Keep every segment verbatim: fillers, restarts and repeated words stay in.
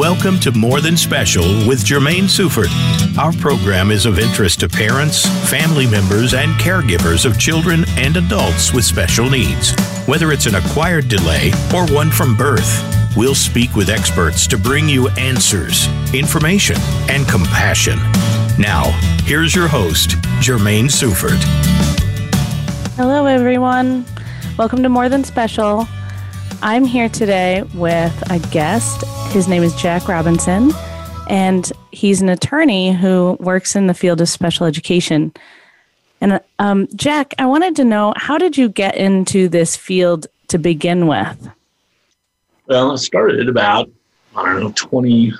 Welcome to More Than Special with Jermaine Seufert. Our program is of interest to parents, family members, and caregivers of children and adults with special needs. Whether it's an acquired delay or one from birth, we'll speak with experts to bring you answers, information, and compassion. Now, here's your host, Jermaine Seufert. Hello, everyone. Welcome to More Than Special. I'm here today with a guest. His name is Jack Robinson, and he's an attorney who works in the field of special education. And um, Jack, I wanted to know, how did you get into this field to begin with? Well, it started about, I don't know, twenty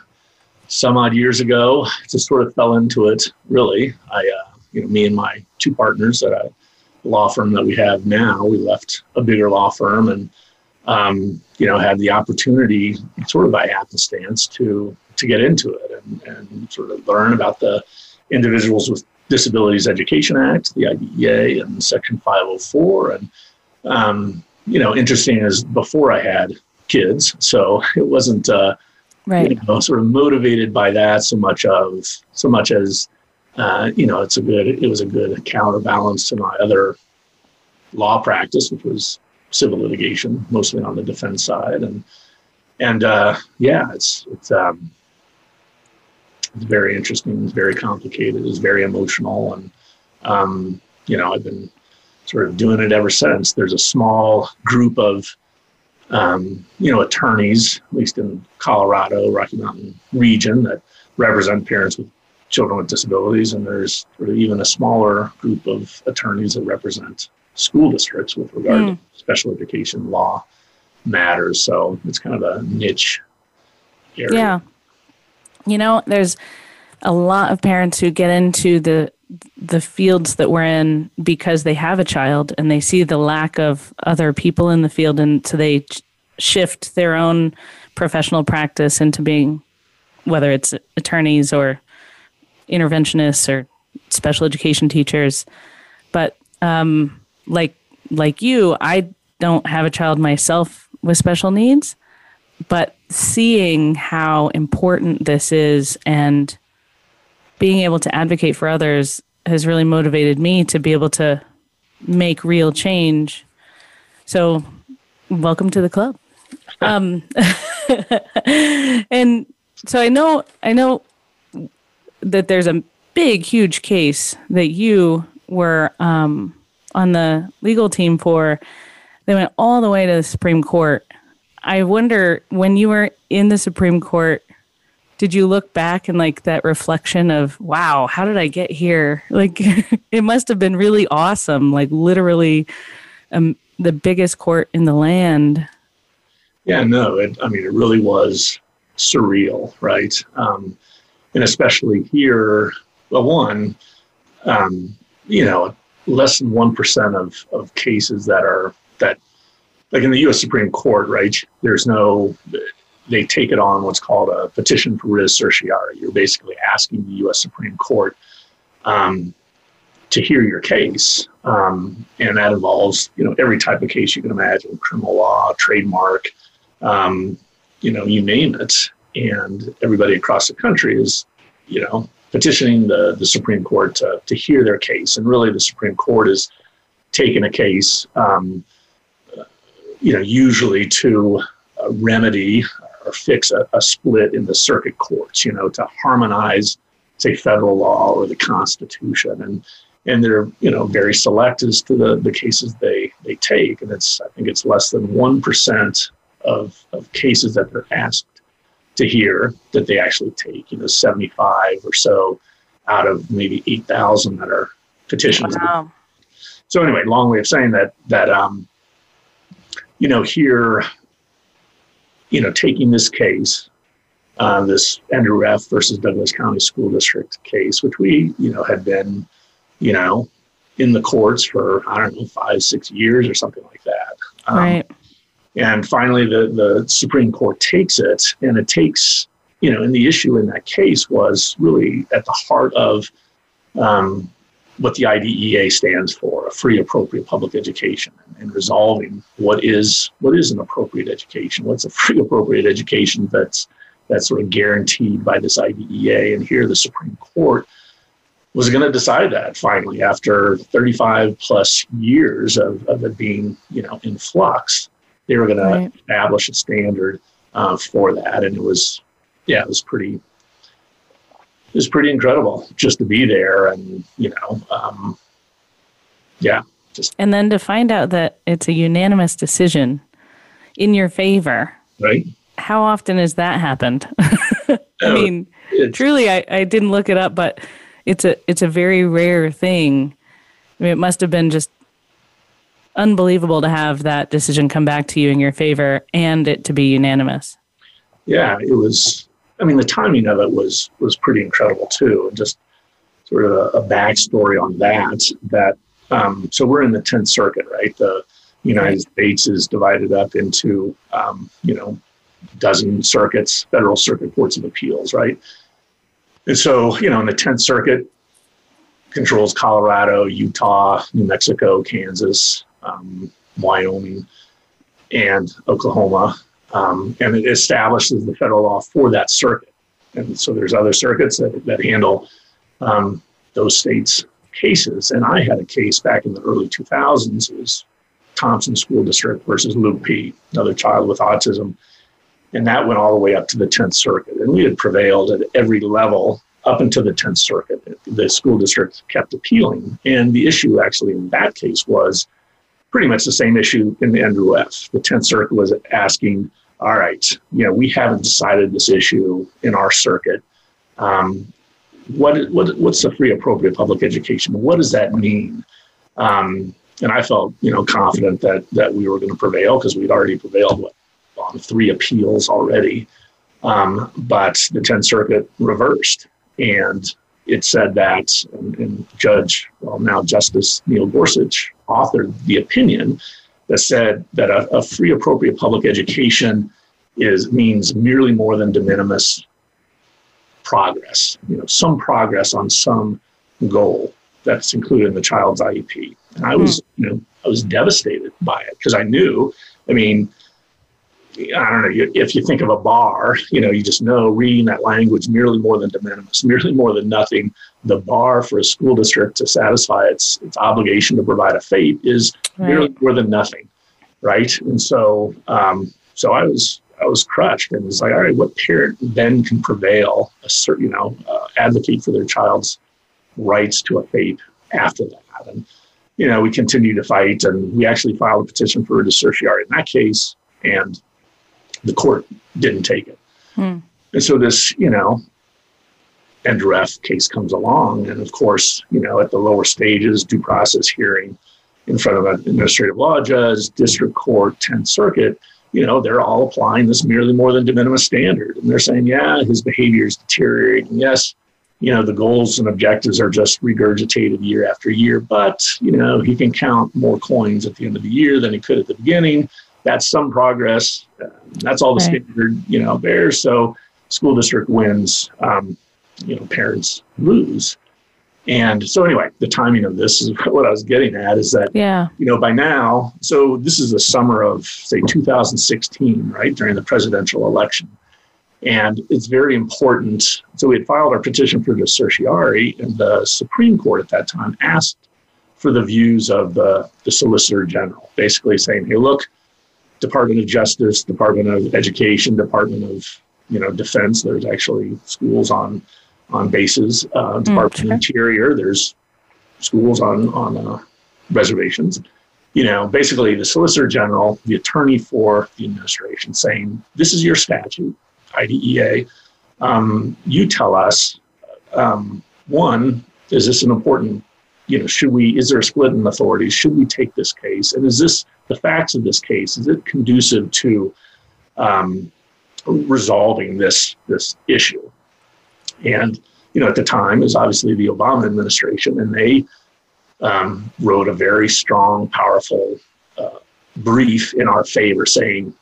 some odd years ago. Just sort of fell into it, really. I, uh, you know, me and my two partners at a law firm that we have now, we left a bigger law firm and Um, you know, had the opportunity sort of by happenstance to to get into it and, and sort of learn about the Individuals with Disabilities Education Act, the I D E A, and Section five oh four. And, um, you know, interesting is before I had kids, so it wasn't uh, right. you know, sort of motivated by that so much of so much as, uh, you know, it's a good, it was a good counterbalance to my other law practice, which was civil litigation, mostly on the defense side, and and uh, yeah, it's it's um, it's very interesting, it's very complicated, it's very emotional, and um, you know, I've been sort of doing it ever since. There's a small group of um, you know attorneys, at least in Colorado, Rocky Mountain region, that represent parents with children with disabilities, and there's sort of even a smaller group of attorneys that represent school districts with regard mm. to special education law matters. So it's kind of a niche area. Yeah. You know, there's a lot of parents who get into the the fields that we're in because they have a child and they see the lack of other people in the field, and so they ch- shift their own professional practice into being, whether it's attorneys or interventionists or special education teachers. But um Like like you, I don't have a child myself with special needs, but seeing how important this is and being able to advocate for others has really motivated me to be able to make real change. So welcome to the club. Um, and so I know I know that there's a big, huge case that you were um, – on the legal team for. They went all the way to the Supreme Court. I wonder, when you were in the Supreme Court, did you look back and like that reflection of, wow, how did I get here? Like, it must have been really awesome. Like literally um, the biggest court in the land. Yeah, no, it, I mean, it really was surreal, right? Um, and especially here, well, one, um, you know, less than one percent of, of cases that are, that like in the U S Supreme Court, right, there's no, they take it on what's called a petition for writ of certiorari. You're basically asking the U S Supreme Court um, to hear your case. Um, and that involves, you know, every type of case you can imagine, criminal law, trademark, um, you know, you name it. And everybody across the country is, you know, petitioning the, the Supreme Court to, to hear their case. And really the Supreme Court has taken a case, um, you know, usually to uh, remedy or fix a, a split in the circuit courts, you know, to harmonize, say, federal law or the Constitution. And and they're, you know, very select as to the, the cases they, they take. And it's, I think it's less than one percent of, of cases that they're asked to hear that they actually take, you know, seventy-five or so out of maybe eight thousand that are petitions. Wow. So anyway, long way of saying that, that, um, you know, here, you know, taking this case, uh, this Endrew F. versus Douglas County School District case, which we, you know, had been, you know, in the courts for, I don't know, five, six years or something like that. Um, right. And finally, the, the Supreme Court takes it, and it takes, you know, and the issue in that case was really at the heart of um, what the I D E A stands for, a free, appropriate public education, and resolving what is what is an appropriate education, what's a free, appropriate education that's that's sort of guaranteed by this I D E A. And here the Supreme Court was going to decide that finally after thirty-five plus years of, of it being, you know, in flux. They were going right. to establish a standard uh, for that. And it was, yeah, it was pretty, it was pretty incredible just to be there. And, you know, um, yeah. Just. And then to find out that it's a unanimous decision in your favor. Right. How often has that happened? I no, mean, truly, I, I didn't look it up, but it's a, it's a very rare thing. I mean, it must have been just unbelievable to have that decision come back to you in your favor and it to be unanimous. Yeah, it was, I mean, the timing of it was, was pretty incredible too. And just sort of a, a backstory on that, that, um, so we're in the tenth Circuit, right? The United States is divided up into, um, you know, dozen circuits, federal circuit courts of appeals, right? And so, you know, in the tenth Circuit controls Colorado, Utah, New Mexico, Kansas, Um, Wyoming and Oklahoma, um, and it establishes the federal law for that circuit. And so there's other circuits that, that handle um, those states' cases. And I had a case back in the early two thousands. It was Thompson School District versus Luke P, another child with autism. And that went all the way up to the tenth Circuit. And we had prevailed at every level up until the tenth Circuit. The school district kept appealing. And the issue actually in that case was pretty much the same issue in the Endrew F. The tenth Circuit was asking, all right, you know, we haven't decided this issue in our circuit. Um, what, what what's the free appropriate public education? What does that mean? Um, and I felt, you know, confident that that we were going to prevail because we'd already prevailed what, on three appeals already. Um, but the tenth Circuit reversed, and it said that, and, and Judge, well, now Justice Neil Gorsuch, authored the opinion that said that a, a free appropriate public education is means merely more than de minimis progress, you know, some progress on some goal that's included in the child's I E P. And I was, you know, I was devastated by it because I knew, I mean, I don't know, if you think of a bar, you know, you just know reading that language, merely more than de minimis, merely more than nothing. The bar for a school district to satisfy its its obligation to provide a FAPE is right. merely more than nothing, right? And so um, so I was I was crushed, and it's like, all right, what parent then can prevail, assert, you know, uh, advocate for their child's rights to a FAPE after that? And, you know, we continued to fight, and we actually filed a petition for a certiorari in that case, and the court didn't take it. Hmm. And so this, you know, Endrew F. case comes along. And of course, you know, at the lower stages, due process hearing in front of an administrative law judge, district court, tenth Circuit, you know, they're all applying this merely more than de minimis standard. And they're saying, yeah, his behavior is deteriorating. Yes, you know, the goals and objectives are just regurgitated year after year. But, you know, he can count more coins at the end of the year than he could at the beginning. That's some progress. Uh, that's all the right. standard, you know, there. So school district wins, um, you know, parents lose. And so anyway, the timing of this is what I was getting at is that, yeah. you know, by now, so this is the summer of, say, two thousand sixteen, right, during the presidential election. And it's very important. So we had filed our petition for the certiorari, and the Supreme Court at that time asked for the views of uh, the Solicitor General, basically saying, hey, look, Department of Justice, Department of Education, Department of, you know, Defense. There's actually schools on on bases. Uh, Department mm, sure. of Interior. There's schools on on uh, reservations. You know, basically the Solicitor General, the attorney for the administration, saying this is your statute, I D E A. Um, you tell us. Um, one, is this an important? You know, should we? Is there a split in authorities? Should we take this case? And is this the facts of this case, is it conducive to um, resolving this this issue? And, you know, at the time, it was obviously the Obama administration, and they um, wrote a very strong, powerful uh, brief in our favor saying,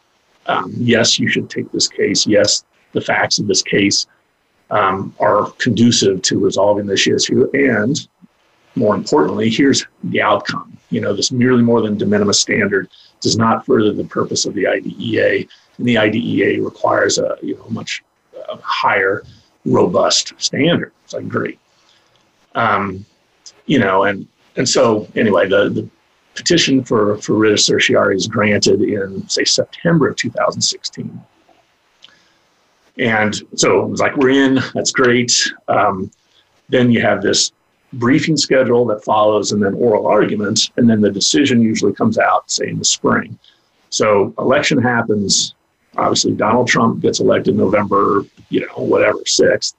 um, yes, you should take this case. Yes, the facts of this case um, are conducive to resolving this issue. And more importantly, here's the outcome. You know, this merely more than de minimis standard does not further the purpose of the I D E A, and the I D E A requires a you know much uh, a higher, robust standard. It's like, great. Um, you know, and, and so anyway, the, the petition for, for writ of certiorari is granted in, say, September of two thousand sixteen. And so it was like, we're in, that's great. Um, then you have this briefing schedule that follows, and then oral arguments, and then the decision usually comes out, say, in the spring. So election happens. Obviously, Donald Trump gets elected November, you know, whatever, sixth.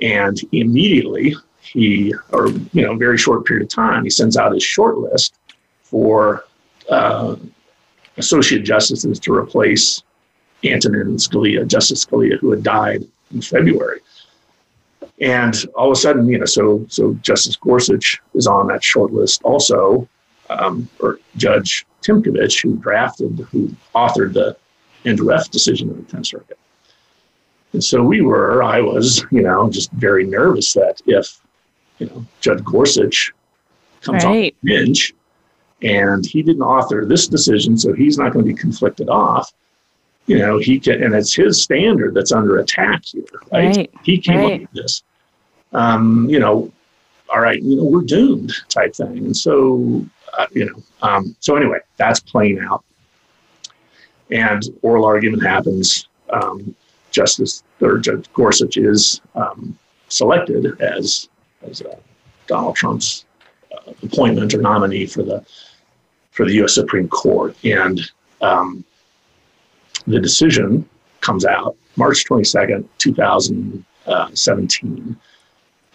And immediately he, or, you know, very short period of time, he sends out his short list for uh, associate justices to replace Antonin Scalia, Justice Scalia, who had died in February. And all of a sudden, you know, so so Justice Gorsuch is on that short list also, um, or Judge Tymkovich, who drafted, who authored the Endrew F. decision in the Tenth Circuit. And so we were, I was, you know, just very nervous that if, you know, Judge Gorsuch comes right off the bench and he didn't author this decision, so he's not going to be conflicted off. You know, he can, and it's his standard that's under attack here, right? right. He came right. up with this, um, you know, all right, you know, we're doomed type thing. And so, uh, you know, um, so anyway, that's playing out. And oral argument happens. Um, Justice or Judge Gorsuch is um, selected as, as uh, Donald Trump's uh, appointment or nominee for the, for the U S Supreme Court. And, um, the decision comes out March twenty-second, two thousand seventeen.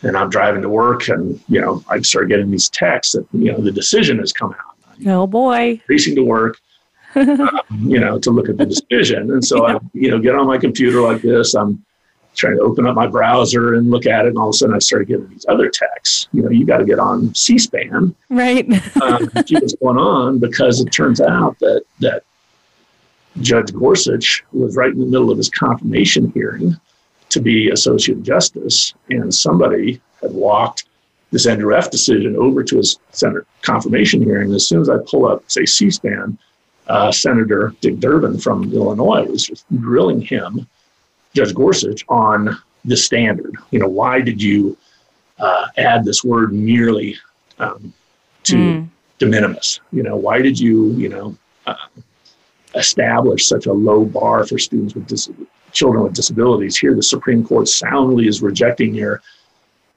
And I'm driving to work and, you know, I start getting these texts that, you know, the decision has come out. I'm oh, boy. Racing to work, um, you know, to look at the decision. And so yeah. I, you know, get on my computer like this. I'm trying to open up my browser and look at it. And all of a sudden I started getting these other texts. You know, you got to get on C SPAN. Right. um, see what's going on, because it turns out that, that, Judge Gorsuch was right in the middle of his confirmation hearing to be Associate Justice, and somebody had walked this Endrew F. decision over to his Senate confirmation hearing. As soon as I pull up, say, C SPAN, uh, Senator Dick Durbin from Illinois was just grilling him, Judge Gorsuch, on the standard. You know, why did you uh, add this word merely um, to mm. de minimis? You know, why did you, you know, uh, establish such a low bar for students with dis- children with disabilities? Here, the Supreme Court soundly is rejecting your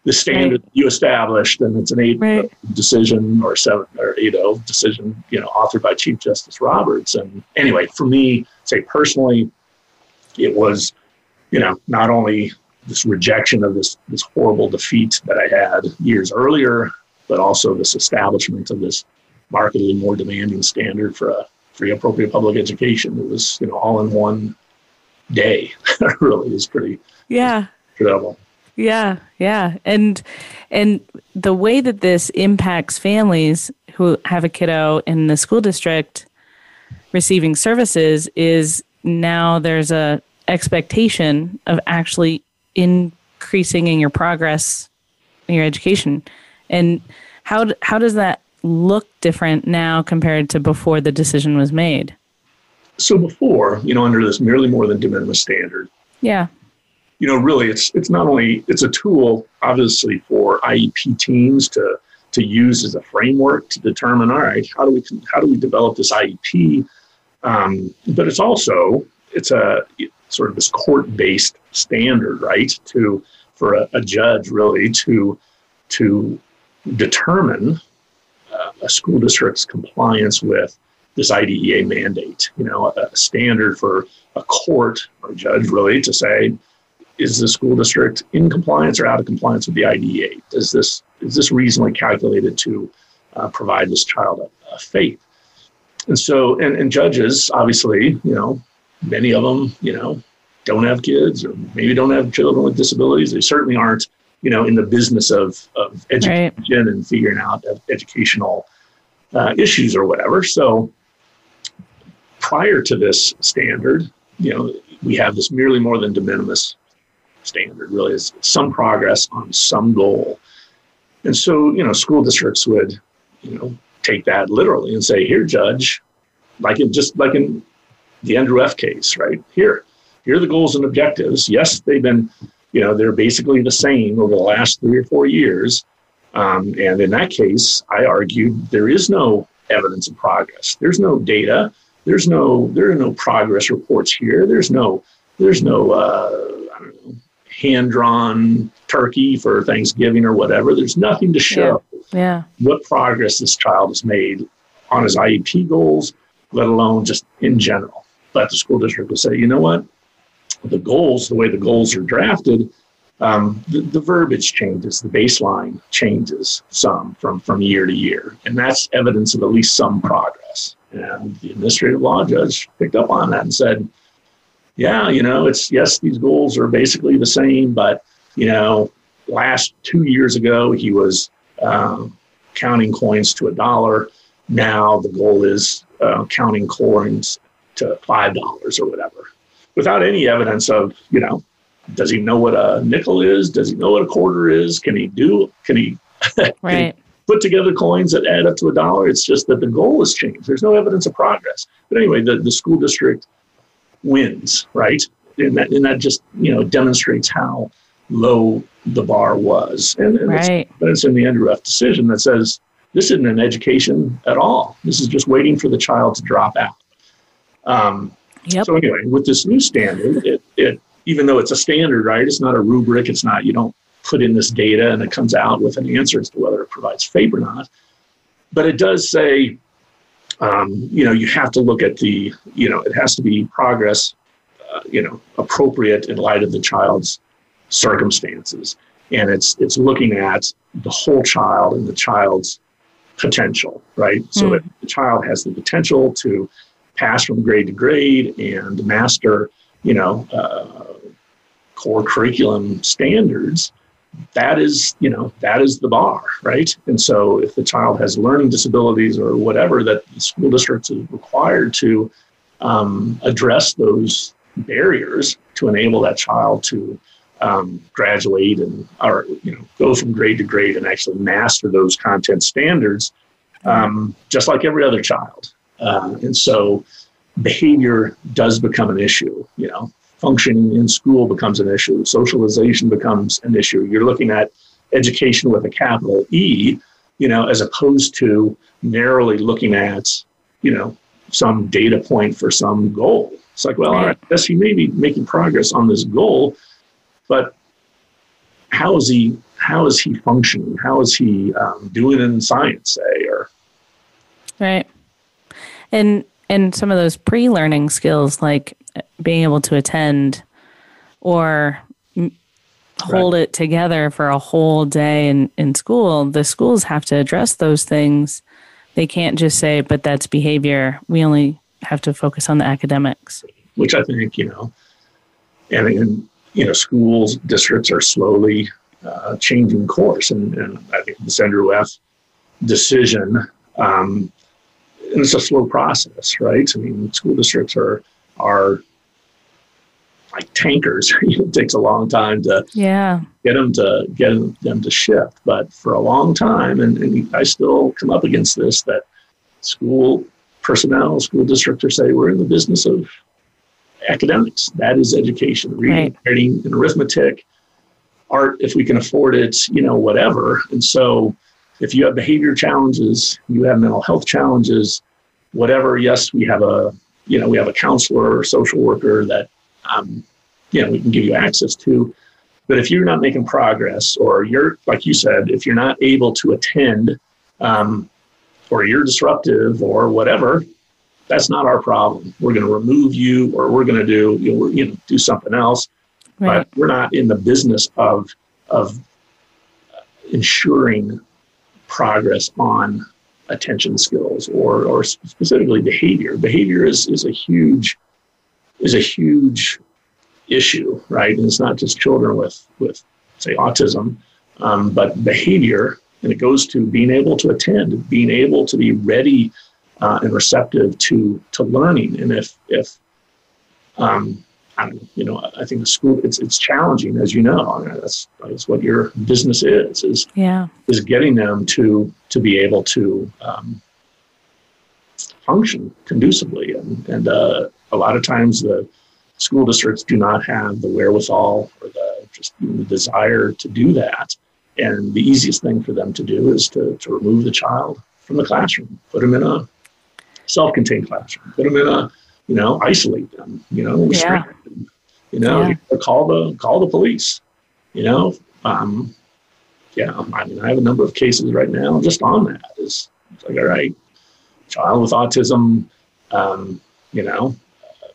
the standard right. you established, and it's an eight right. decision or seven or eight oh decision, you know, authored by Chief Justice Roberts. And anyway, for me, say personally, it was, you know, not only this rejection of this this horrible defeat that I had years earlier, but also this establishment of this markedly more demanding standard for a free appropriate public education. It was, you know, all in one day. Really is pretty yeah incredible. Yeah, yeah. And and the way that this impacts families who have a kiddo in the school district receiving services is now there's a expectation of actually increasing in your progress in your education. And how how does that look different now compared to before the decision was made? So before, you know, under this merely more than de minimis standard. Yeah. You know, really, it's it's not only, it's a tool, obviously, for I E P teams to to use as a framework to determine, all right, how do we how do we develop this I E P? Um, but it's also, it's a it's sort of this court-based standard, right? To for a, a judge really to to determine a school district's compliance with this I D E A mandate, you know, a, a standard for a court or judge really to say, is the school district in compliance or out of compliance with the I D E A? Does this, is this reasonably calculated to uh, provide this child a, a FAPE? And so, and, and judges, obviously, you know, many of them, you know, don't have kids or maybe don't have children with disabilities. They certainly aren't, you know, in the business of, of education right. and figuring out educational uh, issues or whatever. So prior to this standard, you know, we have this merely more than de minimis standard, really is some progress on some goal. And so, you know, school districts would, you know, take that literally and say, here, judge, like in just like in the Endrew F. case, right here, here are the goals and objectives. Yes, they've been, you know, they're basically the same over the last three or four years. Um, and in that case, I argued there is no evidence of progress. There's no data. There's no, there are no progress reports here. There's no, there's no, uh, I don't know, hand-drawn turkey for Thanksgiving or whatever. There's nothing to show yeah. Yeah. what progress this child has made on his I E P goals, let alone just in general. But the school district will say, you know what, the goals, the way the goals are drafted, um, the, the verbiage changes, the baseline changes some from, from year to year. And that's evidence of at least some progress. And the administrative law judge picked up on that and said, yeah, you know, it's, yes, these goals are basically the same, but, you know, last two years ago, he was um, counting coins to a dollar. Now the goal is uh, counting coins to five dollars or whatever, without any evidence of, you know, does he know what a nickel is? Does he know what a quarter is? Can he do, can he, right. can he put together coins that add up to a dollar? It's just that the goal has changed. There's no evidence of progress. But anyway, the, the school district wins, right? And that, and that just, you know, demonstrates how low the bar was. And, and right. it's, it's in the Endrew F. decision that says, this isn't an education at all. This is just waiting for the child to drop out. Um, yep. So anyway, with this new standard, it, it even though it's a standard, right, it's not a rubric, it's not, you don't put in this data and it comes out with an answer as to whether it provides FAPE or not. But it does say, um, you know, you have to look at the, you know, it has to be progress, uh, you know, appropriate in light of the child's circumstances. And it's it's looking at the whole child and the child's potential, right? Mm. So if the child has the potential to pass from grade to grade and master, you know, uh, core curriculum standards, that is, you know, that is the bar, right? And so if the child has learning disabilities or whatever, that the school district is required to um, address those barriers to enable that child to um, graduate and, or, you know, go from grade to grade and actually master those content standards, um, just like every other child. Uh, and so behavior does become an issue, you know, functioning in school becomes an issue, socialization becomes an issue. You're looking at education with a capital E, you know, as opposed to narrowly looking at, you know, some data point for some goal. It's like, well, all right, yes, he may be making progress on this goal, but how is he, how is he functioning? How is he um, doing in science, say, or? Right. And and some of those pre-learning skills, like being able to attend or hold right. it together for a whole day in, in school, the schools have to address those things. They can't just say, but that's behavior. We only have to focus on the academics. Which I think, you know, and, and you know, schools, districts are slowly uh, changing course. And, and I think the Endrew F. decision, um, and it's a slow process, right? I mean, school districts are are like tankers. It takes a long time to yeah. get them to get them to shift. But for a long time, and, and I still come up against this, that school personnel, school districts say we're in the business of academics. That is education, reading, right. writing, and arithmetic, art, if we can afford it, you know, whatever. And so if you have behavior challenges, you have mental health challenges, whatever. Yes, we have a, you know, we have a counselor or social worker that, um, you know, we can give you access to. But if you're not making progress, or you're, like you said, if you're not able to attend, um, or you're disruptive or whatever, that's not our problem. We're going to remove you, or we're going to do, you know, we're, you know, do something else. Right. But we're not in the business of of ensuring progress on attention skills or, or specifically behavior. Behavior is, is a huge, is a huge issue, right? And it's not just children with, with say autism, um, but behavior, and it goes to being able to attend, being able to be ready uh, and receptive to, to learning. And if, if, um, I don't know, you know, I think the school, it's it's challenging, as you know. That's that's what your business is, is yeah. is getting them to to be able to um, function conducively. And, and uh, a lot of times the school districts do not have the wherewithal or the just the desire to do that. And the easiest thing for them to do is to, to remove the child from the classroom, put them in a self-contained classroom, put them in a, you know, isolate them, you know, restrict yeah. them, you know, yeah. call the call the police, you know. Um, yeah, I mean, I have a number of cases right now just on that. It's, it's like, all right, child with autism, um, you know, uh,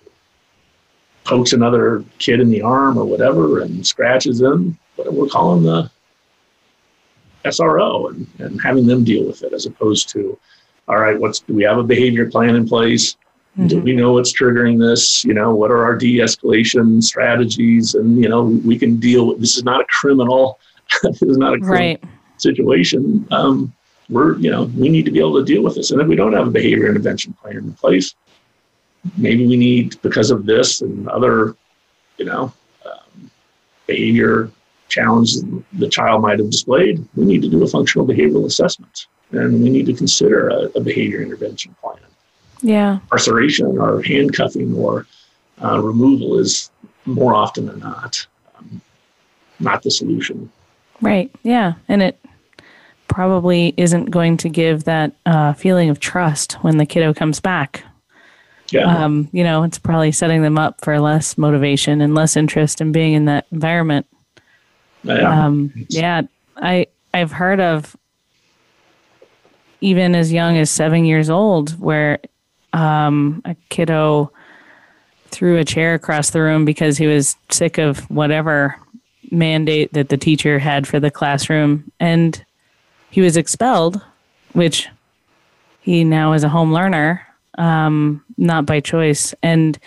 pokes another kid in the arm or whatever and scratches them, but we're calling the S R O and, and having them deal with it, as opposed to, all right, what's, do we have a behavior plan in place? Mm-hmm. Do we know what's triggering this? You know, what are our de-escalation strategies? And, you know, we can deal with, this is not a criminal, this is not a criminal right. situation. Um, we're, you know, we need to be able to deal with this. And if we don't have a behavior intervention plan in place, maybe we need, because of this and other, you know, um, behavior challenge the child might have displayed, we need to do a functional behavioral assessment, and we need to consider a, a behavior intervention plan. Yeah, incarceration or handcuffing or uh, removal is more often than not um, not the solution. Right. Yeah, and it probably isn't going to give that uh, feeling of trust when the kiddo comes back. Yeah. Um, you know, it's probably setting them up for less motivation and less interest in being in that environment. Yeah. Um, yeah, I, I've heard of even as young as seven years old where um, a kiddo threw a chair across the room because he was sick of whatever mandate that the teacher had for the classroom. And he was expelled, which he now is a home learner, um, not by choice. And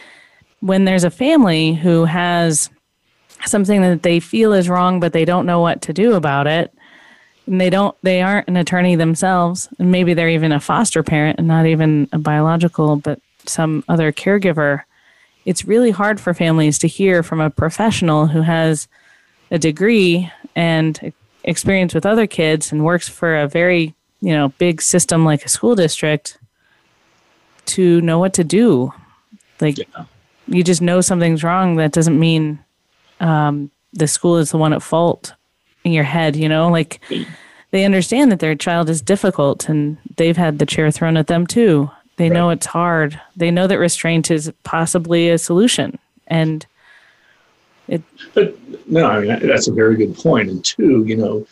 when there's a family who has something that they feel is wrong, but they don't know what to do about it, and they don't, they aren't an attorney themselves, and maybe they're even a foster parent and not even a biological, but some other caregiver, it's really hard for families to hear from a professional who has a degree and experience with other kids and works for a very, you know, big system like a school district to know what to do. Like, yeah. you just know something's wrong. That doesn't mean Um, the school is the one at fault in your head, you know, like they understand that their child is difficult and they've had the chair thrown at them too. They right. know it's hard. They know that restraint is possibly a solution. And it, but no, I mean, that's a very good point. And two, you know,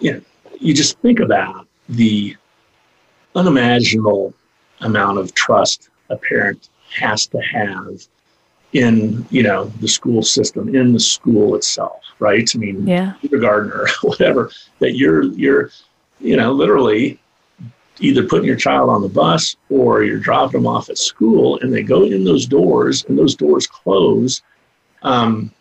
yeah, you just think about the unimaginable amount of trust a parent has to have in, you know, the school system, in the school itself, right? I mean, yeah. kindergarten or whatever, that you're, you're, you know, literally either putting your child on the bus or you're dropping them off at school, and they go in those doors and those doors close. Um,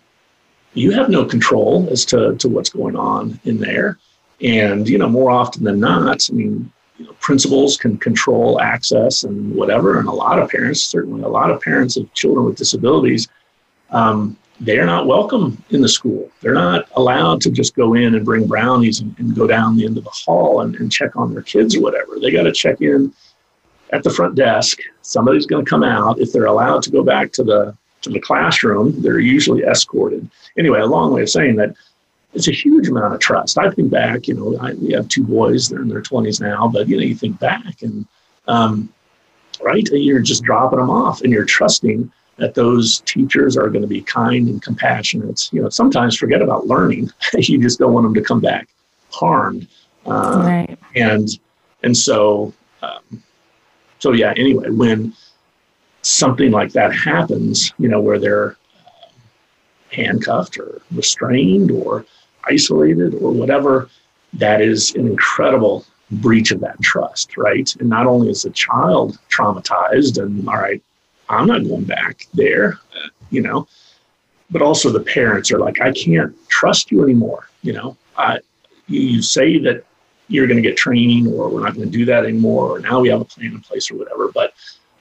you have no control as to, to what's going on in there. And, you know, more often than not, I mean, you know, principals can control access and whatever. And a lot of parents, certainly a lot of parents of children with disabilities, um, they're not welcome in the school. They're not allowed to just go in and bring brownies and, and go down the end of the hall and, and check on their kids or whatever. They got to check in at the front desk. Somebody's going to come out. If they're allowed to go back to the, to the classroom, they're usually escorted. Anyway, a long way of saying that. It's a huge amount of trust. I think back, you know, I, we have two boys, they're in their twenties now, but, you know, you think back and, um, right, you're just dropping them off and you're trusting that those teachers are going to be kind and compassionate. You know, sometimes forget about learning. You just don't want them to come back harmed. Uh, right. And, and so, um, so yeah, anyway, when something like that happens, you know, where they're uh, handcuffed or restrained or isolated or whatever, that is an incredible breach of that trust, right? And not only is the child traumatized and, all right, I'm not going back there, uh, you know, but also the parents are like, I can't trust you anymore. You know, I, you, you say that you're going to get training, or we're not going to do that anymore, or now we have a plan in place or whatever. But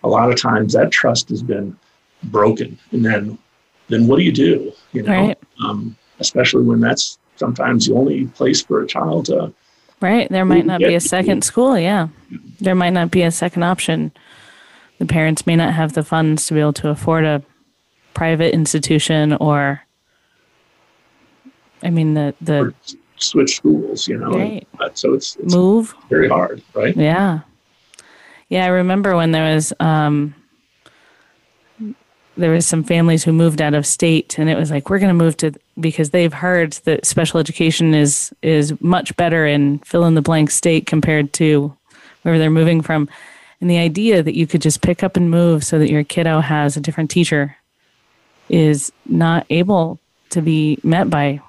a lot of times that trust has been broken. And then, then what do you do? You know, right. um, especially when that's sometimes the only place for a child to... Right. There might not be a second school. Yeah. There might not be a second option the parents may not have the funds to be able to afford a private institution, or, I mean, the... the or switch schools, you know. Right. And, so it's, it's Move. very hard, right? Yeah. Yeah, I remember when there was... Um, there was some families who moved out of state, and it was like, we're going to move to, because they've heard that special education is, is much better in fill in the blank state compared to wherever they're moving from. And the idea that you could just pick up and move so that your kiddo has a different teacher is not able to be met by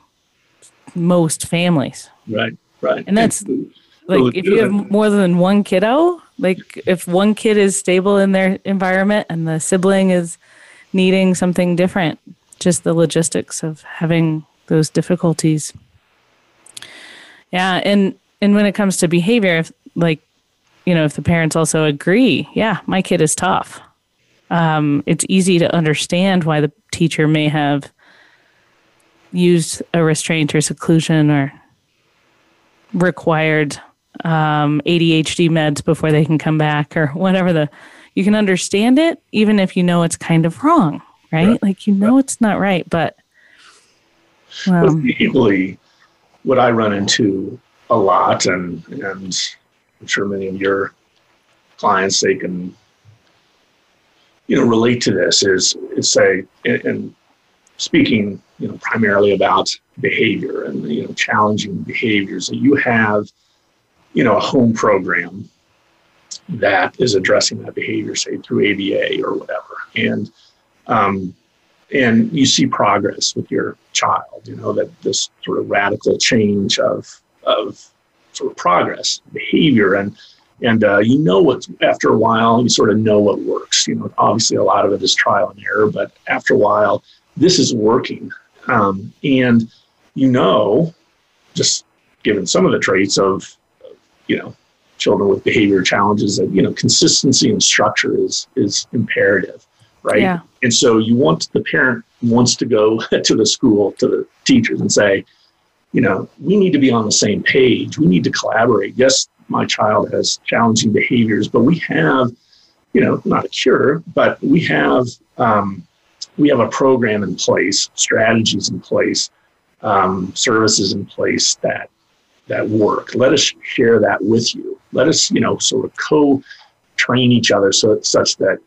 most families. Right. Right. And that's and, like, well, if you have more than one kiddo, like if one kid is stable in their environment and the sibling is needing something different, just the logistics of having those difficulties. Yeah, and and when it comes to behavior, if, like, you know, if the parents also agree, yeah, my kid is tough. Um, it's easy to understand why the teacher may have used a restraint or seclusion or required um, A D H D meds before they can come back or whatever the... You can understand it, even if you know it's kind of wrong, right? right. Like, you know, right. it's not right, but... Um, equally, what I run into a lot, and, and I'm sure many of your clients, they can, you know, relate to this, is, is say, and, and speaking, you know, primarily about behavior and, you know, challenging behaviors. So you have, you know, a home program that is addressing that behavior, say through A B A or whatever, and um, and you see progress with your child. You know, that this sort of radical change of of sort of progress, behavior, and and uh, you know what. After a while, you sort of know what works. You know, obviously a lot of it is trial and error, but after a while, this is working, um, and you know, just given some of the traits of, of you know. children with behavior challenges, that, you know, consistency and structure is is imperative, right? Yeah. And so you want, the parent wants to go to the school, to the teachers and say, you know, we need to be on the same page. We need to collaborate. Yes, my child has challenging behaviors, but we have, you know, not a cure, but we have um, we have a program in place, strategies in place, um, services in place that that work. Let us share that with you. Let us, you know, sort of co-train each other so it's such that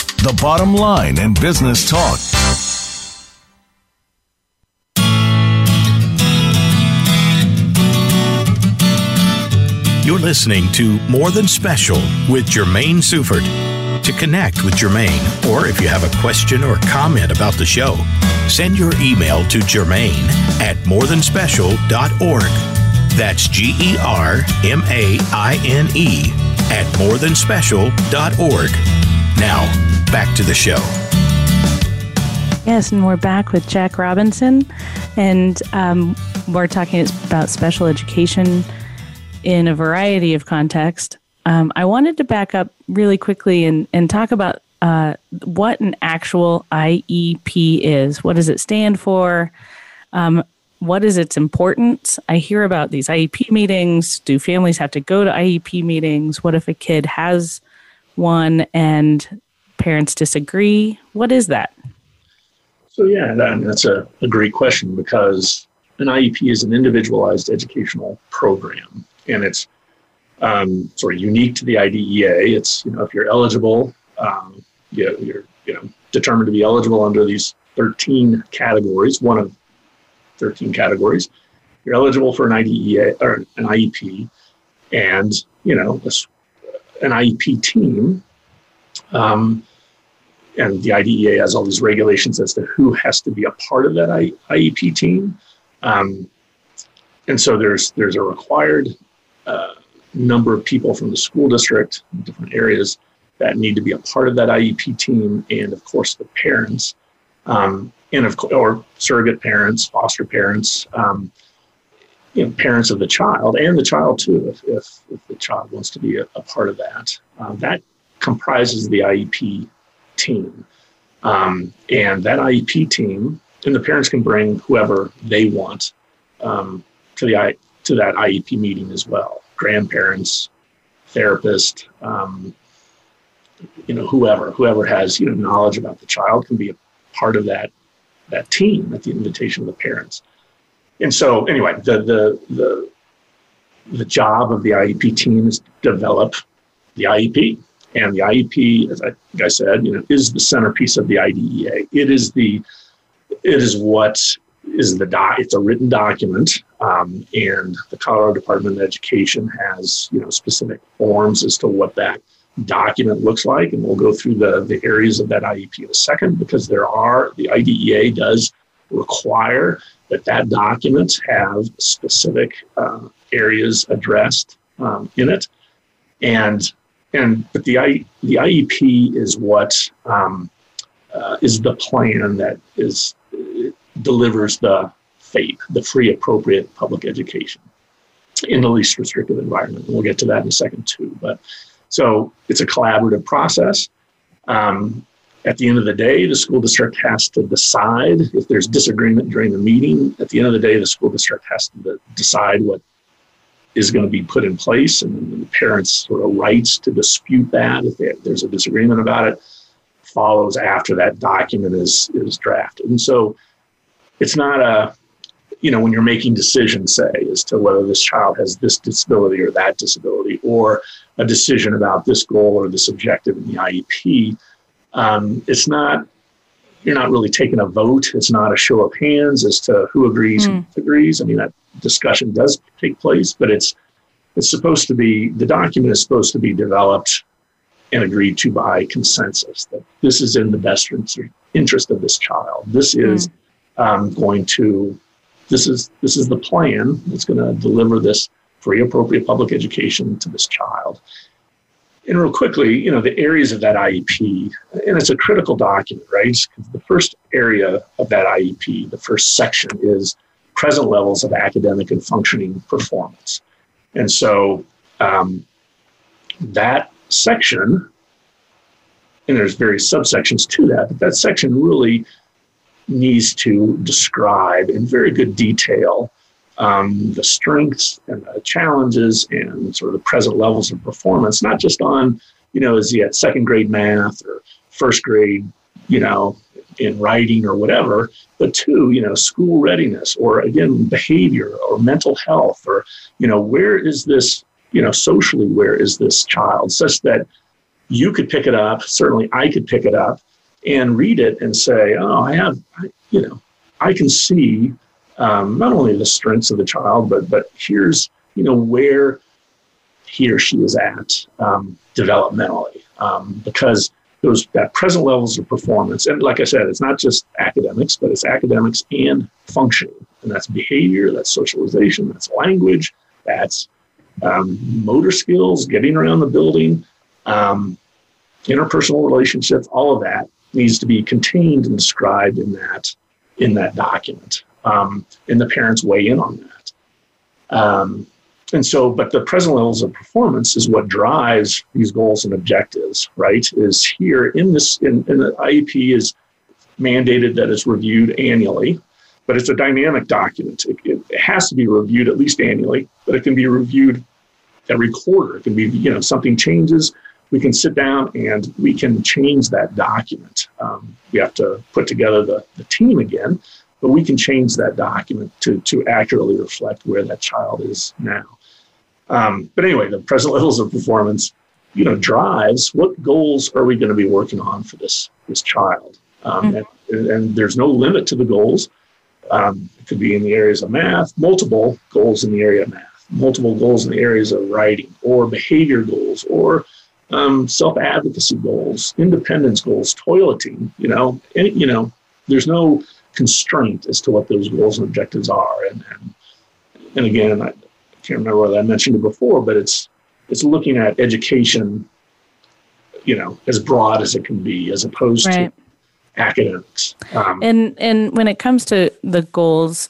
The bottom line in business talk. You're listening to More Than Special with Jermaine Seufert. To connect with Jermaine, or if you have a question or comment about the show, send your email to Jermaine at more than special dot org. That's G E R M A I N E at more than special dot org. Now, back to the show. Yes, and we're back with Jack Robinson, and um, we're talking about special education in a variety of contexts. Um, I wanted to back up really quickly and, and talk about uh, what an actual I E P is. What does it stand for? Um, what is its importance? I hear about these I E P meetings. Do families have to go to I E P meetings? What if a kid has one and parents disagree? What is that? So yeah, that, that's a, a great question, because an I E P is an individualized educational program, and it's um, sort of unique to the I D E A. It's, you know, if you're eligible, um, you, you're you know determined to be eligible under these thirteen categories, one of thirteen categories, you're eligible for an I D E A or an I E P, and you know a an I E P team, um, and the I D E A has all these regulations as to who has to be a part of that I E P team. Um, and so there's there's a required uh, number of people from the school district, different areas, that need to be a part of that I E P team, and of course the parents, um, and of co- or surrogate parents, foster parents, um, you know, parents of the child, and the child too, if if, if the child wants to be a, a part of that. Um, that comprises the I E P team. Um, and that I E P team, and the parents can bring whoever they want um, to the to that I E P meeting as well. Grandparents, therapist, um, you know, whoever, whoever has, you know, knowledge about the child can be a part of that that team at the invitation of the parents. And so, anyway, the, the the the job of the I E P team is to develop the I E P, and the I E P, as I think I said, you know, is the centerpiece of the I D E A. It is the it is what is the doc, it's a written document, um, and the Colorado Department of Education has, you know, specific forms as to what that document looks like, and we'll go through the the areas of that I E P in a second, because there are the I D E A does require that that document have specific uh, areas addressed um, in it, and and but the I, the I E P is what um, uh, is the plan that is uh, delivers the FAPE, the free appropriate public education, in the least restrictive environment. And we'll get to that in a second too. But so it's a collaborative process. Um, At the end of the day, the school district has to decide. If there's disagreement during the meeting, at the end of the day, the school district has to decide what is going to be put in place, and the parents' sort of rights to dispute that, if they, there's a disagreement about it, follows after that document is, is drafted. And so it's not a, you know, when you're making decisions, say, as to whether this child has this disability or that disability, or a decision about this goal or this objective in the I E P, um, it's not, you're not really taking a vote. It's not a show of hands as to who agrees mm. and who agrees. I mean, that discussion does take place, but it's, it's supposed to be, the document is supposed to be developed and agreed to by consensus, that this is in the best interest of this child. This is mm. um, going to, this is, this is the plan that's going to deliver this free, appropriate public education to this child. And real quickly, you know, the areas of that I E P, and it's a critical document, right? Because the first area of that I E P, the first section, is present levels of academic and functioning performance. And so um, that section, and there's various subsections to that, but that section really needs to describe in very good detail um, the strengths and the challenges and sort of the present levels of performance, not just on, you know, is he at second grade math or first grade, you know, in writing or whatever, but two, you know, school readiness, or again, behavior or mental health, or, you know, where is this, you know, socially, where is this child, such that you could pick it up, certainly I could pick it up and read it and say, oh, I have, you know, I can see um, not only the strengths of the child, but but here's, you know, where he or she is at um, developmentally, um, because those that present levels of performance, and like I said, it's not just academics, but it's academics and functioning, and that's behavior, that's socialization, that's language, that's um, motor skills, getting around the building, um, interpersonal relationships, all of that needs to be contained and described in that in that document, um, and the parents weigh in on that. Um, And so, but the present levels of performance is what drives these goals and objectives, right? Is here in this, in, in the I E P is mandated that it's reviewed annually, but it's a dynamic document. It, it has to be reviewed at least annually, but it can be reviewed every quarter. It can be, you know, something changes, we can sit down and we can change that document. Um, we have to put together the, the team again, but we can change that document to, to accurately reflect where that child is now. Um, but anyway, the present levels of performance, you know, drives what goals are we going to be working on for this this child, um, mm-hmm. and, and there's no limit to the goals. Um, it could be in the areas of math, multiple goals in the area of math, multiple goals in the areas of writing, or behavior goals, or um, self-advocacy goals, independence goals, toileting. You know, any, you know, there's no constraint as to what those goals and objectives are, and and, and again, I. can't remember whether I mentioned it before, but it's it's looking at education, you know, as broad as it can be, as opposed right. to academics. Um, and and when it comes to the goals,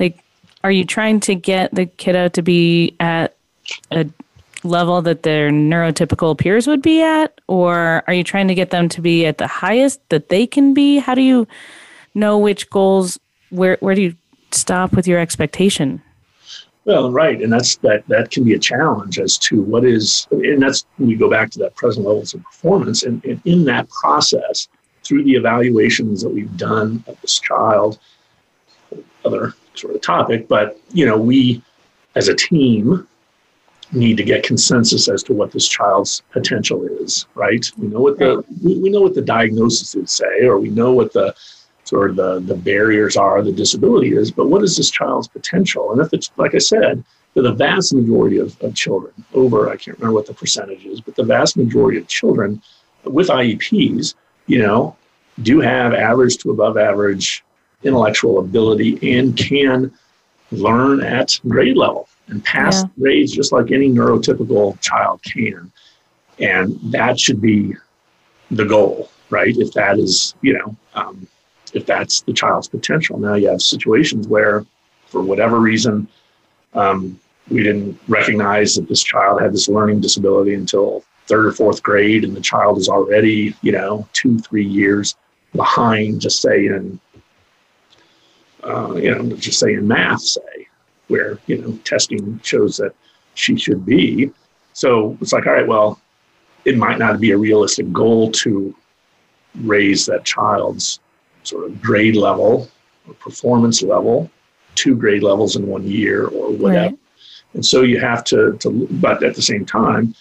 like, are you trying to get the kiddo to be at a level that their neurotypical peers would be at, or are you trying to get them to be at the highest that they can be? How do you know which goals? Where where do you stop with your expectation? Well, right, and that's that. That can be a challenge as to what is, and that's when we go back to that present levels of performance. And, and in that process, through the evaluations that we've done of this child, other sort of topic, but you know, we as a team need to get consensus as to what this child's potential is. Right? We know what the we, we know what the diagnosis would say, or we know what the or the, the barriers are, the disability is, but what is this child's potential? And if it's, like I said, for the vast majority of, of children, over, I can't remember what the percentage is, but the vast majority of children with I E Ps, you know, do have average to above average intellectual ability and can learn at grade level and pass yeah. grades just like any neurotypical child can. And that should be the goal, right? If that is, you know, um, if that's the child's potential. Now you have situations where, for whatever reason, um, we didn't recognize that this child had this learning disability until third or fourth grade, and the child is already, you know, two, three years behind, just say in, uh, you know, just say in math, say, where, you know, testing shows that she should be. So it's like, all right, well, it might not be a realistic goal to raise that child's sort of grade level or performance level two grade levels in one year or whatever. Right. And so you have to, to, but at the same time,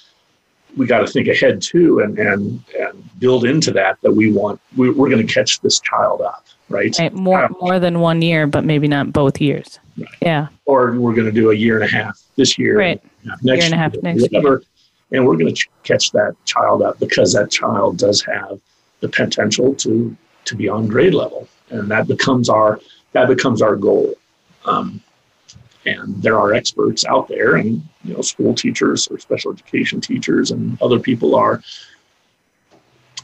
we got to think ahead too, and, and, and build into that, that we want, we, we're going to catch this child up, right? Right. More, um, more than one year, but maybe not both years. Right. Yeah. Or we're going to do a year and a half this year. Right. And next year and a half year, next whatever, year. And we're going to ch- catch that child up, because that child does have the potential to, to be on grade level. And that becomes our, that becomes our goal. Um, And there are experts out there, and you know, school teachers or special education teachers and other people are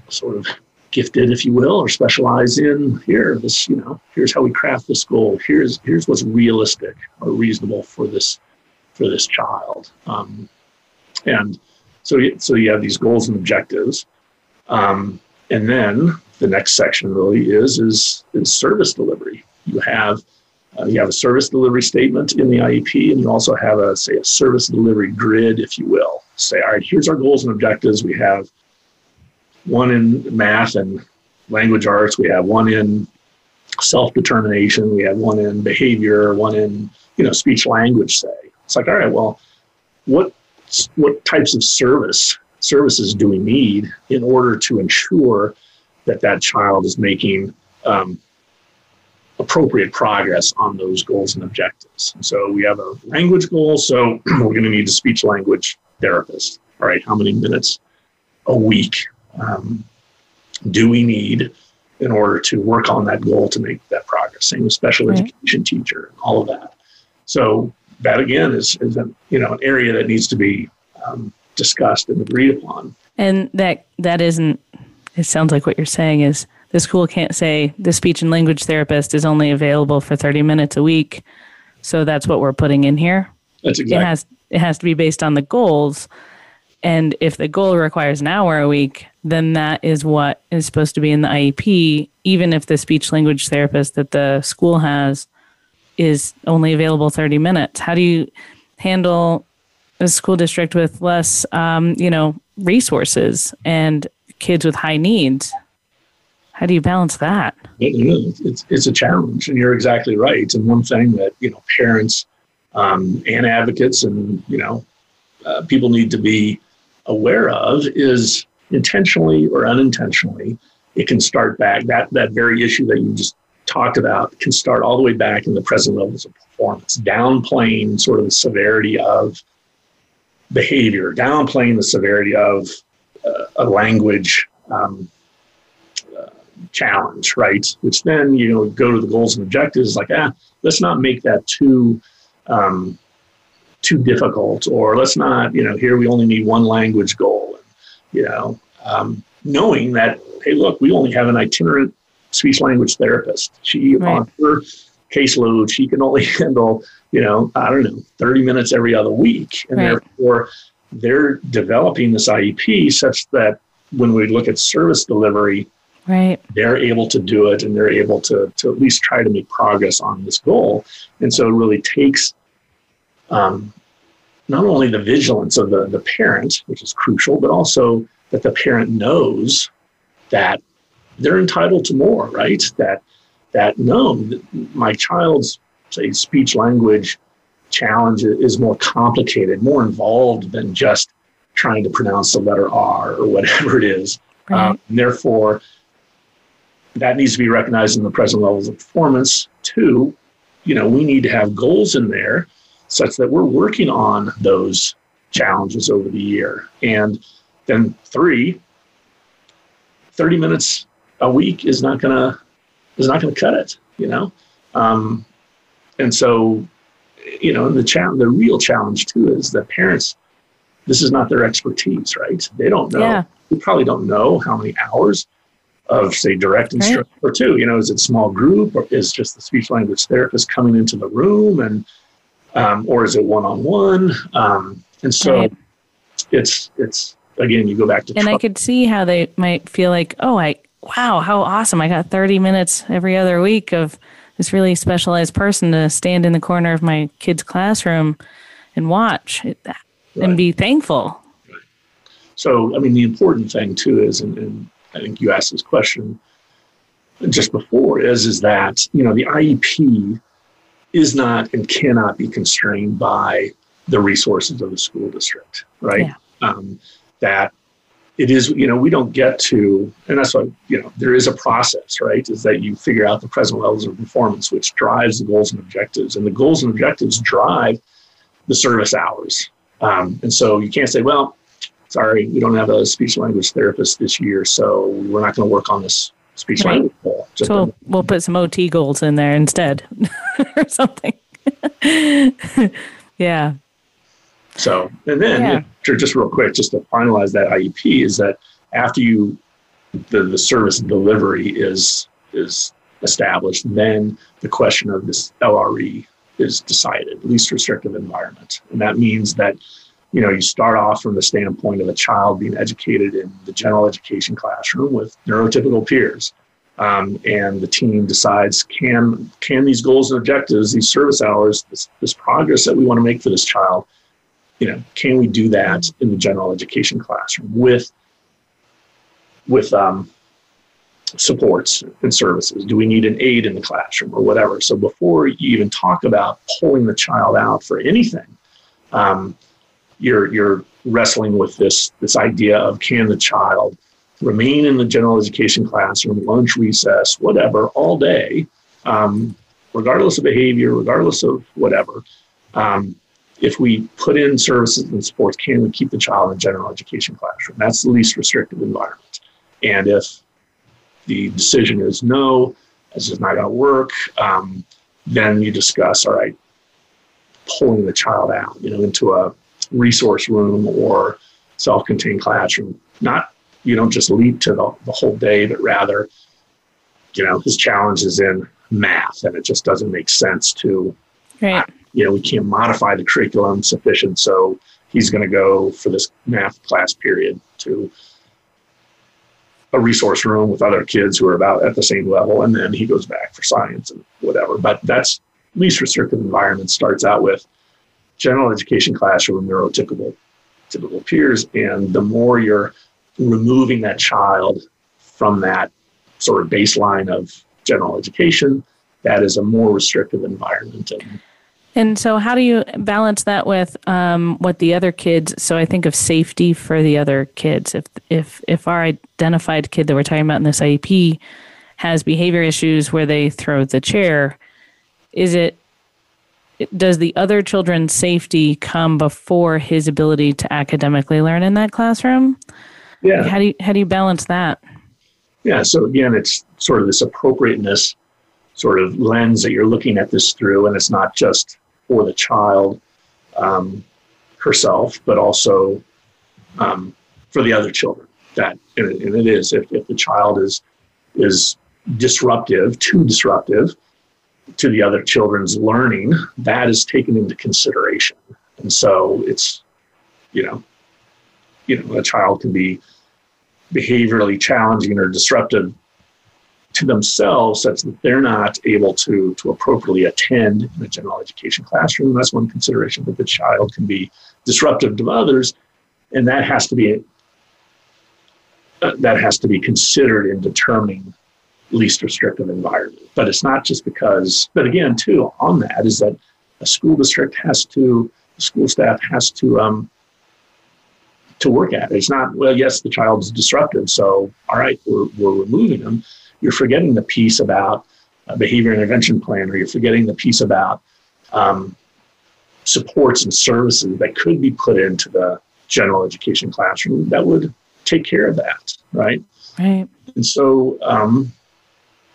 sort of gifted, if you will, or specialize in here. This, you know, here's how we craft this goal. Here's here's what's realistic or reasonable for this for this child. Um, and so, so you have these goals and objectives, um, and then the next section really is is is service delivery. You have. Uh, you have a service delivery statement in the I E P, and you also have a, say, a service delivery grid, if you will. Say, all right, here's our goals and objectives. We have one in math and language arts. We have one in self-determination. We have one in behavior, one in, you know, speech language, say. It's like, all right, well, what what types of service services do we need in order to ensure that that child is making um appropriate progress on those goals and objectives? And so we have a language goal, so we're going to need a speech language therapist. All right, how many minutes a week um, do we need in order to work on that goal to make that progress? Same with special right. education teacher, all of that. So that again is, is a, you know, an area that needs to be um, discussed and agreed upon. And that that isn't, it sounds like what you're saying is, the school can't say the speech and language therapist is only available for thirty minutes a week, so that's what we're putting in here. That's exactly. It has, it has to be based on the goals, and if the goal requires an hour a week, then that is what is supposed to be in the I E P, even if the speech language therapist that the school has is only available thirty minutes. How do you handle a school district with less, um, you know, resources and kids with high needs? How do you balance that? It, it's it's a challenge, and you're exactly right. And one thing that, you know, parents um, and advocates and, you know, uh, people need to be aware of is, intentionally or unintentionally, it can start back. That that very issue that you just talked about can start all the way back in the present levels of performance, downplaying sort of the severity of behavior, downplaying the severity of uh, a language um challenge, right? Which then, you know, go to the goals and objectives, like, ah, let's not make that too um, too difficult, or let's not, you know, here we only need one language goal, and, you know, um, knowing that, hey, look, we only have an itinerant speech language therapist. She, right. on her caseload, she can only handle, you know, I don't know, thirty minutes every other week. And right. therefore, they're developing this I E P such that when we look at service delivery, right. they're able to do it, and they're able to to at least try to make progress on this goal. And so it really takes um, not only the vigilance of the, the parent, which is crucial, but also that the parent knows that they're entitled to more, right? That, that no, my child's, say, speech language challenge is more complicated, more involved than just trying to pronounce the letter R or whatever it is. Right. Um, and therefore, that needs to be recognized in the present levels of performance. Two, you know, we need to have goals in there such that we're working on those challenges over the year. And then three, thirty minutes a week is not gonna is not gonna cut it, you know. Um, and so, you know, the cha- the real challenge too is that parents, this is not their expertise, right? They don't know. Yeah. We probably don't know how many hours of, say, direct instruction right. or two, you know, is it small group, or is just the speech language therapist coming into the room, and um, or is it one-on-one? Um, and so right. it's, it's again, you go back to And Trump. I could see how they might feel like, oh, I, wow, how awesome. I got thirty minutes every other week of this really specialized person to stand in the corner of my kid's classroom and watch it, right. and be thankful. Right. So, I mean, the important thing too is, and, and I think you asked this question just before, is, is that, you know, the I E P is not and cannot be constrained by the resources of the school district, right? Yeah. Um, that it is, you know, we don't get to, and that's why, you know, there is a process, right? Is that you figure out the present levels of performance, which drives the goals and objectives, and the goals and objectives drive the service hours. Um, and so you can't say, well, sorry, we don't have a speech language therapist this year, so we're not going to work on this speech right. language goal. Just so we'll put some O T goals in there instead or something. Yeah. So, and then yeah. it, just real quick, just to finalize that I E P is that after you, the, the service delivery is, is established, then the question of this L R E is decided, least restrictive environment. And that means that, you know, you start off from the standpoint of a child being educated in the general education classroom with neurotypical peers. Um, and the team decides, can, can these goals and objectives, these service hours, this, this progress that we want to make for this child, you know, can we do that in the general education classroom with with um, supports and services? Do we need an aide in the classroom or whatever? So before you even talk about pulling the child out for anything, um, you're you're wrestling with this this idea of, can the child remain in the general education classroom, lunch, recess, whatever, all day, um, regardless of behavior, regardless of whatever. Um, If we put in services and supports, can we keep the child in general education classroom? That's the least restrictive environment. And if the decision is no, this is not going to work, um, then you discuss, all right, pulling the child out, you know, into a resource room or self-contained classroom. Not, you don't just leap to the, the whole day, but rather, you know, his challenge is in math, and it just doesn't make sense to... Right. You know, we can't modify the curriculum sufficient, so he's going to go for this math class period to a resource room with other kids who are about at the same level, and then he goes back for science and whatever. But that's least restrictive environment starts out with general education classroom, neurotypical typical peers, and the more you're removing that child from that sort of baseline of general education, that is a more restrictive environment. And, And so how do you balance that with um, what the other kids, so I think of safety for the other kids. If if if our identified kid that we're talking about in this I E P has behavior issues where they throw the chair, is it, does the other children's safety come before his ability to academically learn in that classroom? Yeah. How do you, how do you balance that? Yeah, so again, it's sort of this appropriateness sort of lens that you're looking at this through, and it's not just for the child um, herself, but also um, for the other children. That and it, and it is, if, if the child is is disruptive, too disruptive to the other children's learning, that is taken into consideration. And so it's, you know, you know, a child can be behaviorally challenging or disruptive to themselves such that they're not able to to appropriately attend in a general education classroom. That's one consideration, that the child can be disruptive to others, and that has to be uh, that has to be considered in determining least restrictive environment. But it's not just because, but again, too, on that is that a school district has to, the school staff has to um, to work at it. It's not, well, yes, the child's disruptive, so all right, we're we're removing them. You're forgetting the piece about a behavior intervention plan, or you're forgetting the piece about um, supports and services that could be put into the general education classroom that would take care of that, right? Right. And so, um,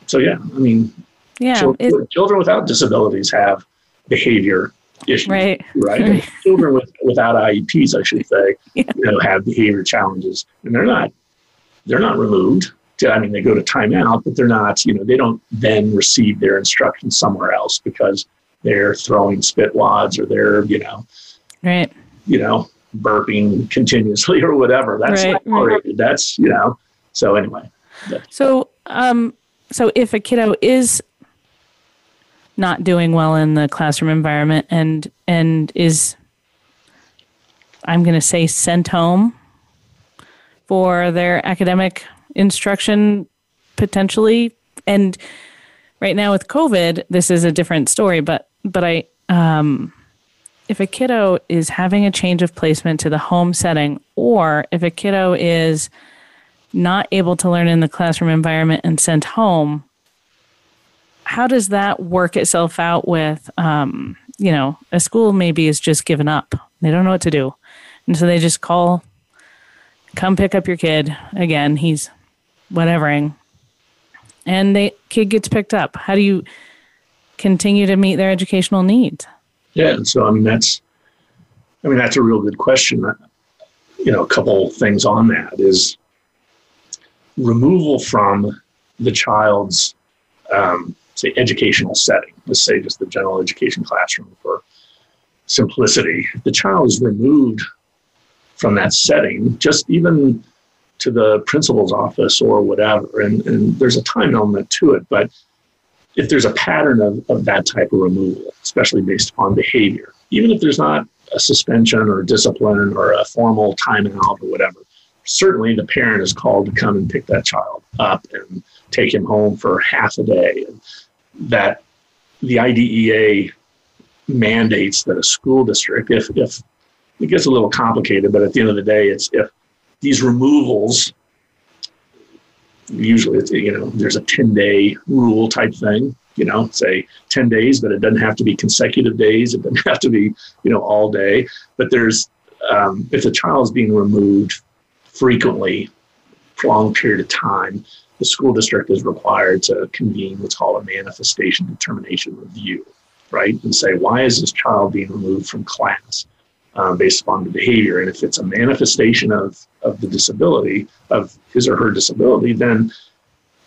so yeah, I mean, yeah, children, it, children without disabilities have behavior issues, right? Right. And children with, without I E Ps, I should say, yeah. you know, have behavior challenges, and they're not, they're not removed. I mean, they go to timeout, but they're not, you know, they don't then receive their instruction somewhere else because they're throwing spit wads or they're, you know, right, you know, burping continuously or whatever. That's right. Not right. That's, you know, so anyway. So, um, so if a kiddo is not doing well in the classroom environment and, and is, I'm going to say, sent home for their academic instruction potentially, and right now with COVID, this is a different story, but but I, um, if a kiddo is having a change of placement to the home setting, or if a kiddo is not able to learn in the classroom environment and sent home, how does that work itself out with, um, you know, a school maybe is just given up. They don't know what to do. And so they just call, come pick up your kid. Again, he's whatevering. And the kid gets picked up. How do you continue to meet their educational needs? Yeah, and so I mean that's, I mean that's a real good question. You know, a couple things on that is removal from the child's um, say educational setting. Let's say just the general education classroom for simplicity. The child is removed from that setting, just even to the principal's office or whatever. And, and there's a time element to it, but if there's a pattern of, of that type of removal, especially based on behavior, even if there's not a suspension or discipline or a formal timeout or whatever, certainly the parent is called to come and pick that child up and take him home for half a day. And that the I D E A mandates that a school district, if, if it gets a little complicated, but at the end of the day, it's if these removals, usually, it's, you know, there's a ten-day rule type thing, you know, say ten days, but it doesn't have to be consecutive days. It doesn't have to be, you know, all day. But there's, um, if the child is being removed frequently, prolonged period of time, the school district is required to convene what's called a manifestation determination review, right? And say, why is this child being removed from class um, based upon the behavior? And if it's a manifestation of, of the disability, of his or her disability, then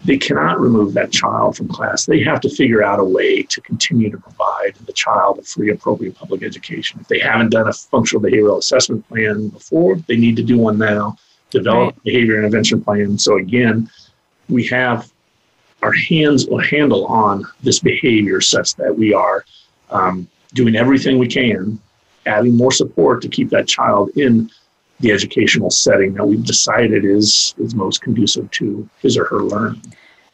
they cannot remove that child from class. They have to figure out a way to continue to provide the child a free, appropriate public education. If they haven't done a functional behavioral assessment plan before, they need to do one now, develop a behavior intervention plan. So again, we have our hands or handle on this behavior such that we are um, doing everything we can, adding more support to keep that child in the educational setting that we've decided is, is most conducive to his or her learning.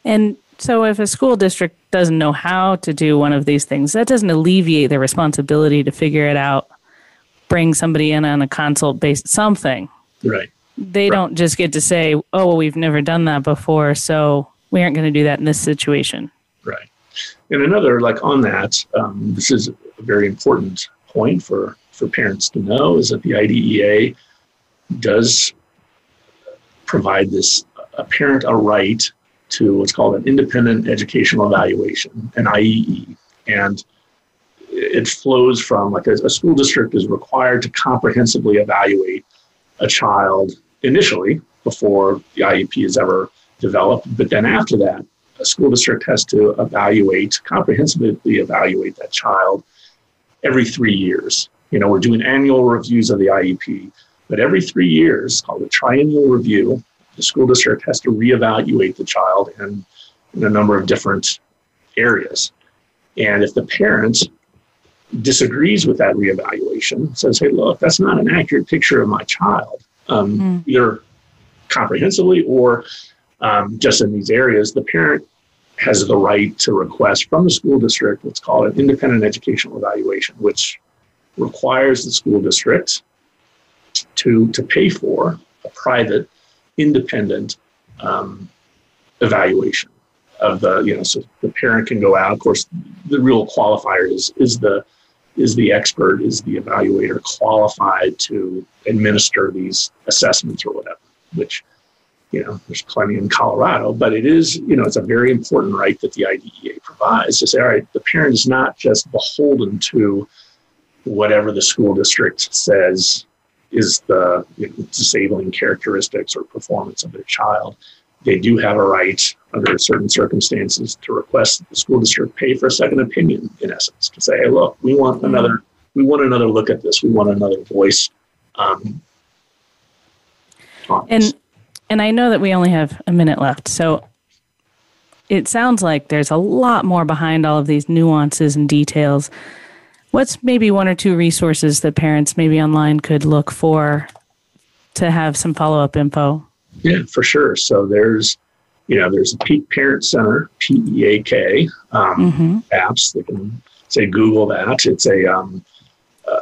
And so if a school district doesn't know how to do one of these things, that doesn't alleviate their responsibility to figure it out, bring somebody in on a consult-based something. Right. They right. don't just get to say, oh, well, we've never done that before, so we aren't going to do that in this situation. Right. And another, like on that, um, this is a very important point for, for parents to know, is that the I D E A does provide this a parent a right to what's called an independent educational evaluation, an I E E. And it flows from, like, a, a school district is required to comprehensively evaluate a child initially before the I E P is ever developed. But then after that, a school district has to evaluate, comprehensively evaluate that child every three years. You know, we're doing annual reviews of the I E P. But every three years, called a triennial review, the school district has to reevaluate the child in, in a number of different areas. And if the parent disagrees with that reevaluation, says, hey, look, that's not an accurate picture of my child, um, mm. either comprehensively or um, just in these areas, the parent has the right to request from the school district what's called an independent educational evaluation, which requires the school district to to pay for a private, independent um, evaluation of the, you know, so the parent can go out. Of course, the real qualifier is, is the is the expert, is the evaluator qualified to administer these assessments or whatever, which, you know, there's plenty in Colorado, but it is, you know, it's a very important right that the I D E A provides to say, all right, the parent is not just beholden to whatever the school district says is the, you know, disabling characteristics or performance of their child. They do have a right under certain circumstances to request that the school district pay for a second opinion, in essence, to say, hey, look, we want another, we want another look at this. We want another voice. Um, and, and I know that we only have a minute left. So it sounds like there's a lot more behind all of these nuances and details. What's maybe one or two resources that parents maybe online could look for to have some follow-up info? Yeah, for sure. So there's, you know, there's a PEAK Parent Center, P E A K, um, mm-hmm. apps. They can say Google that. It's a um, uh,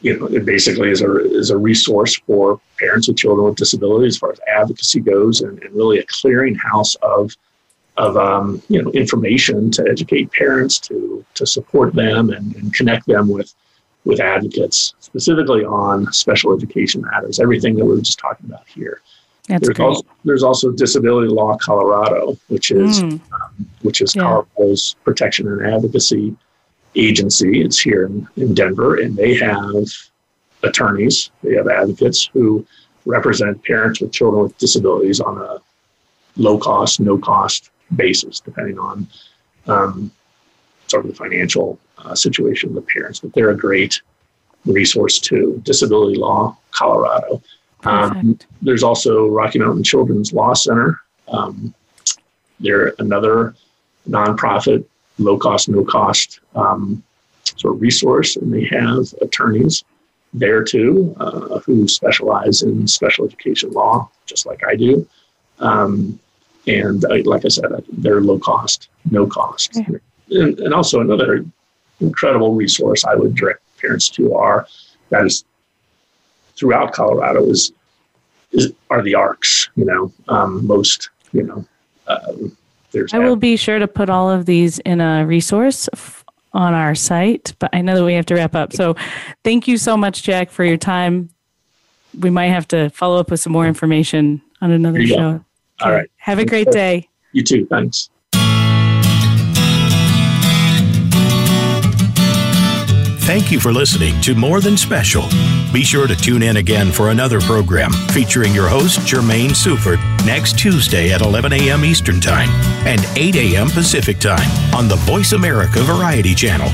you know, it basically is a is a resource for parents with children with disabilities as far as advocacy goes, and, and really a clearinghouse of of um, you know, information to educate parents, to to support them, and, and connect them with with advocates, specifically on special education matters, everything that we were just talking about here. That's there's, great. Also, there's also Disability Law Colorado, which is mm. um, which is yeah. Colorado's protection and advocacy agency. It's here in, in Denver, and they have attorneys, they have advocates who represent parents with children with disabilities on a low-cost, no-cost basis, depending on um, sort of the financial uh, situation of the parents. But they're a great resource too. Disability Law Colorado. Um, there's also Rocky Mountain Children's Law Center. Um, they're another nonprofit, low-cost, no-cost um, sort of resource, and they have attorneys there too uh, who specialize in special education law, just like I do. Um, and I, like I said, they're low cost, no cost. Yeah. And, and also another incredible resource I would direct parents to are, that is throughout Colorado is, is are the A R Cs, you know, um, most, you know, uh, there's. I will be sure to put all of these in a resource f- on our site, but I know that we have to wrap up. So thank you so much, Jack, for your time. We might have to follow up with some more information on another show. Okay. All right. Have a great day. You too. Thanks. Thank you for listening to More Than Special. Be sure to tune in again for another program featuring your host, Jermaine Seufert, next Tuesday at eleven a.m. Eastern Time and eight a.m. Pacific Time on the Voice America Variety Channel.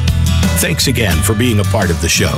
Thanks again for being a part of the show.